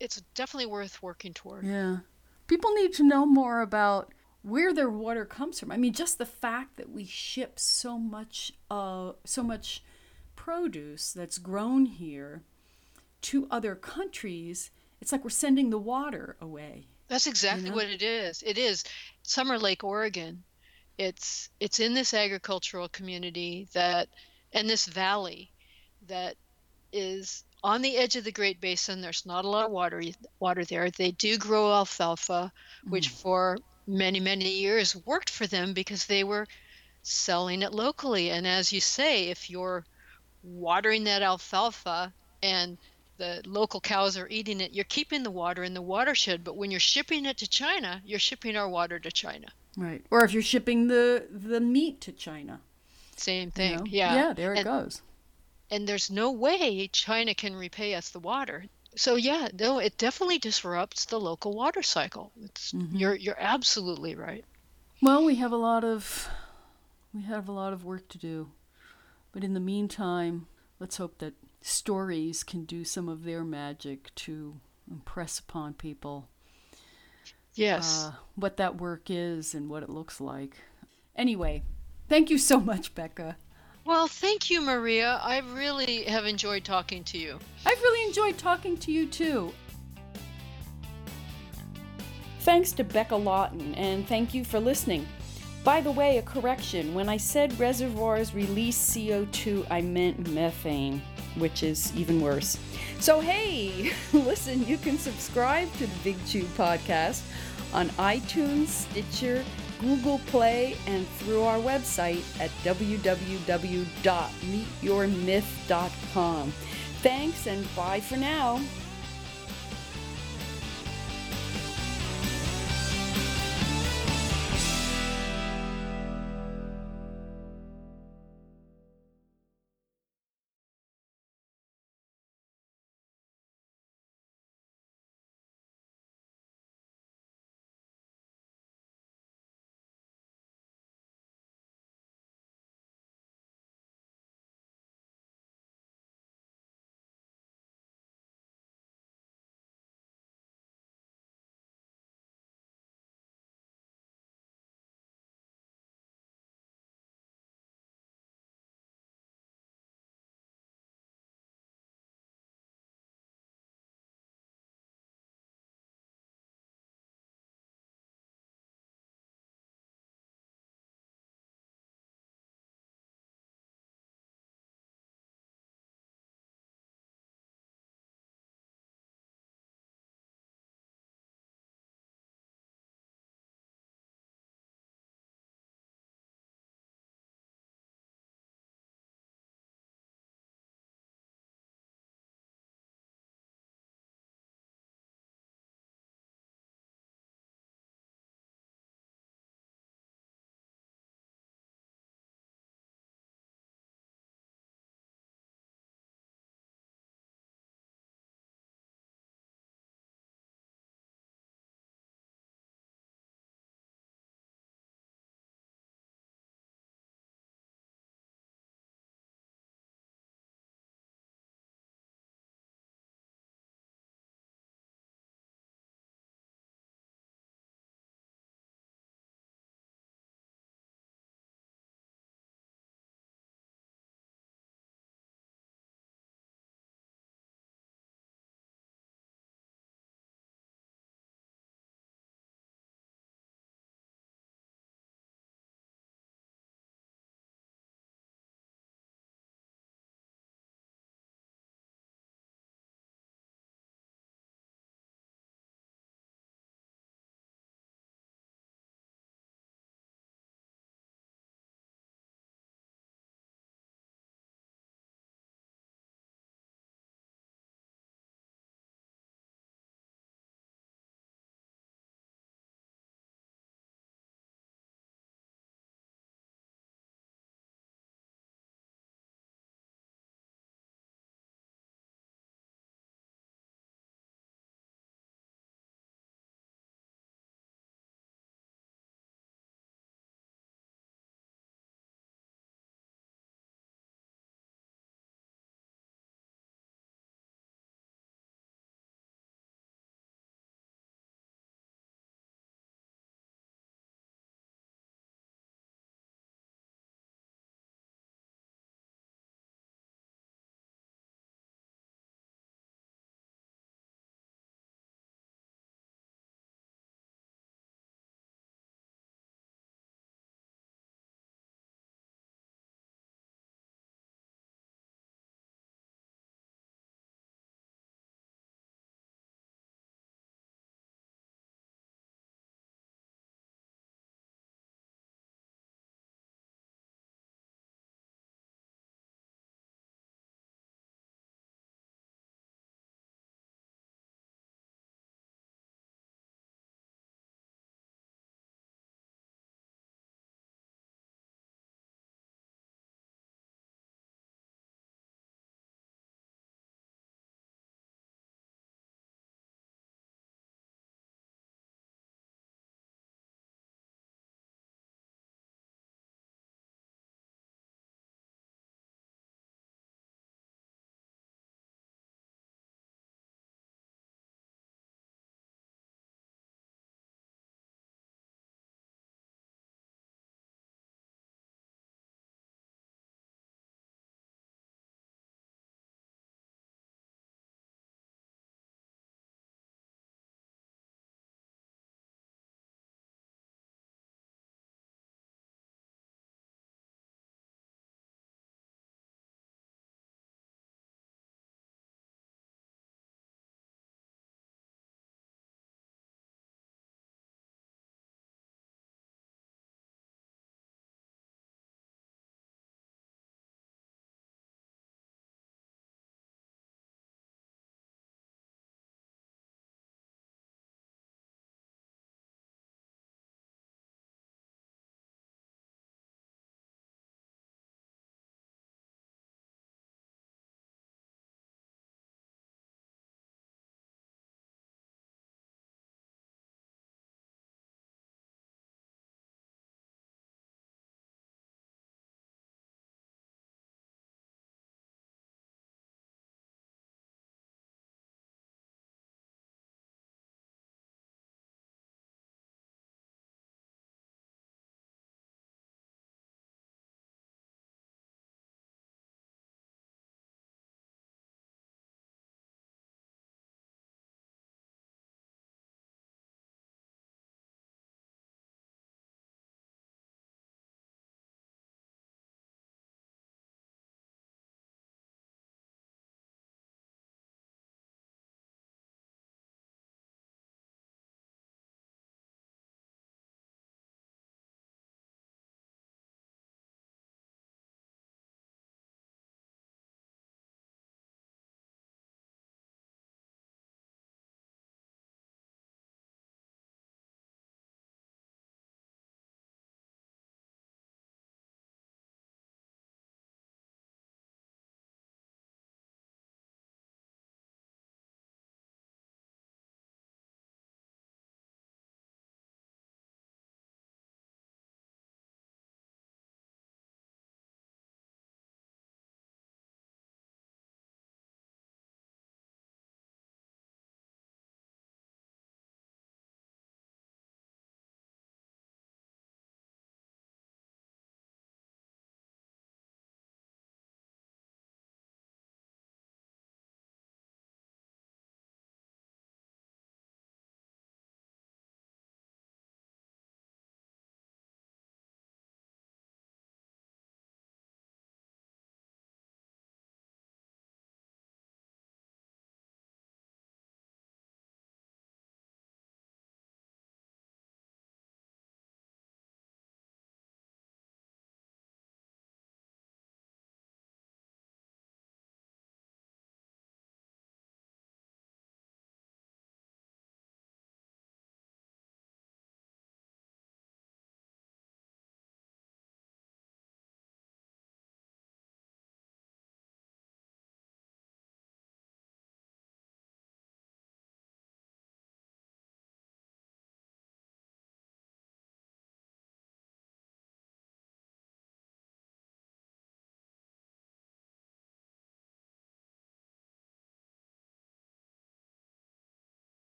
it's definitely worth working toward. Yeah. People need to know more about where their water comes from. I mean, just the fact that we ship so much uh so much produce that's grown here to other countries, it's like we're sending the water away. That's exactly you know? what it is. It is Summer Lake, Oregon. It's it's in this agricultural community that and this valley that is on the edge of the Great Basin. There's not a lot of water water there. They do grow alfalfa, which mm. for many, many years worked for them because they were selling it locally. And as you say, if you're watering that alfalfa and the local cows are eating it, you're keeping the water in the watershed. But when you're shipping it to China, you're shipping our water to China. Right. Or if you're shipping the, the meat to China. Same thing. You know? Yeah. Yeah, there it and, goes. And there's no way China can repay us the water. So yeah, no, it definitely disrupts the local water cycle. It's, mm-hmm. You're you're absolutely right. Well, we have a lot of we have a lot of work to do, but in the meantime, let's hope that stories can do some of their magic to impress upon people. Yes, uh, what that work is and what it looks like. Anyway, thank you so much, Becca. Well, thank you, Maria. I really have enjoyed talking to you. I've really enjoyed talking to you, too. Thanks to Becca Lawton, and thank you for listening. By the way, a correction. When I said reservoirs release C O two, I meant methane, which is even worse. So, hey, listen, you can subscribe to the Big Chew Podcast on iTunes, Stitcher, Google Play, and through our website at w w w dot meet your myth dot com. Thanks and bye for now.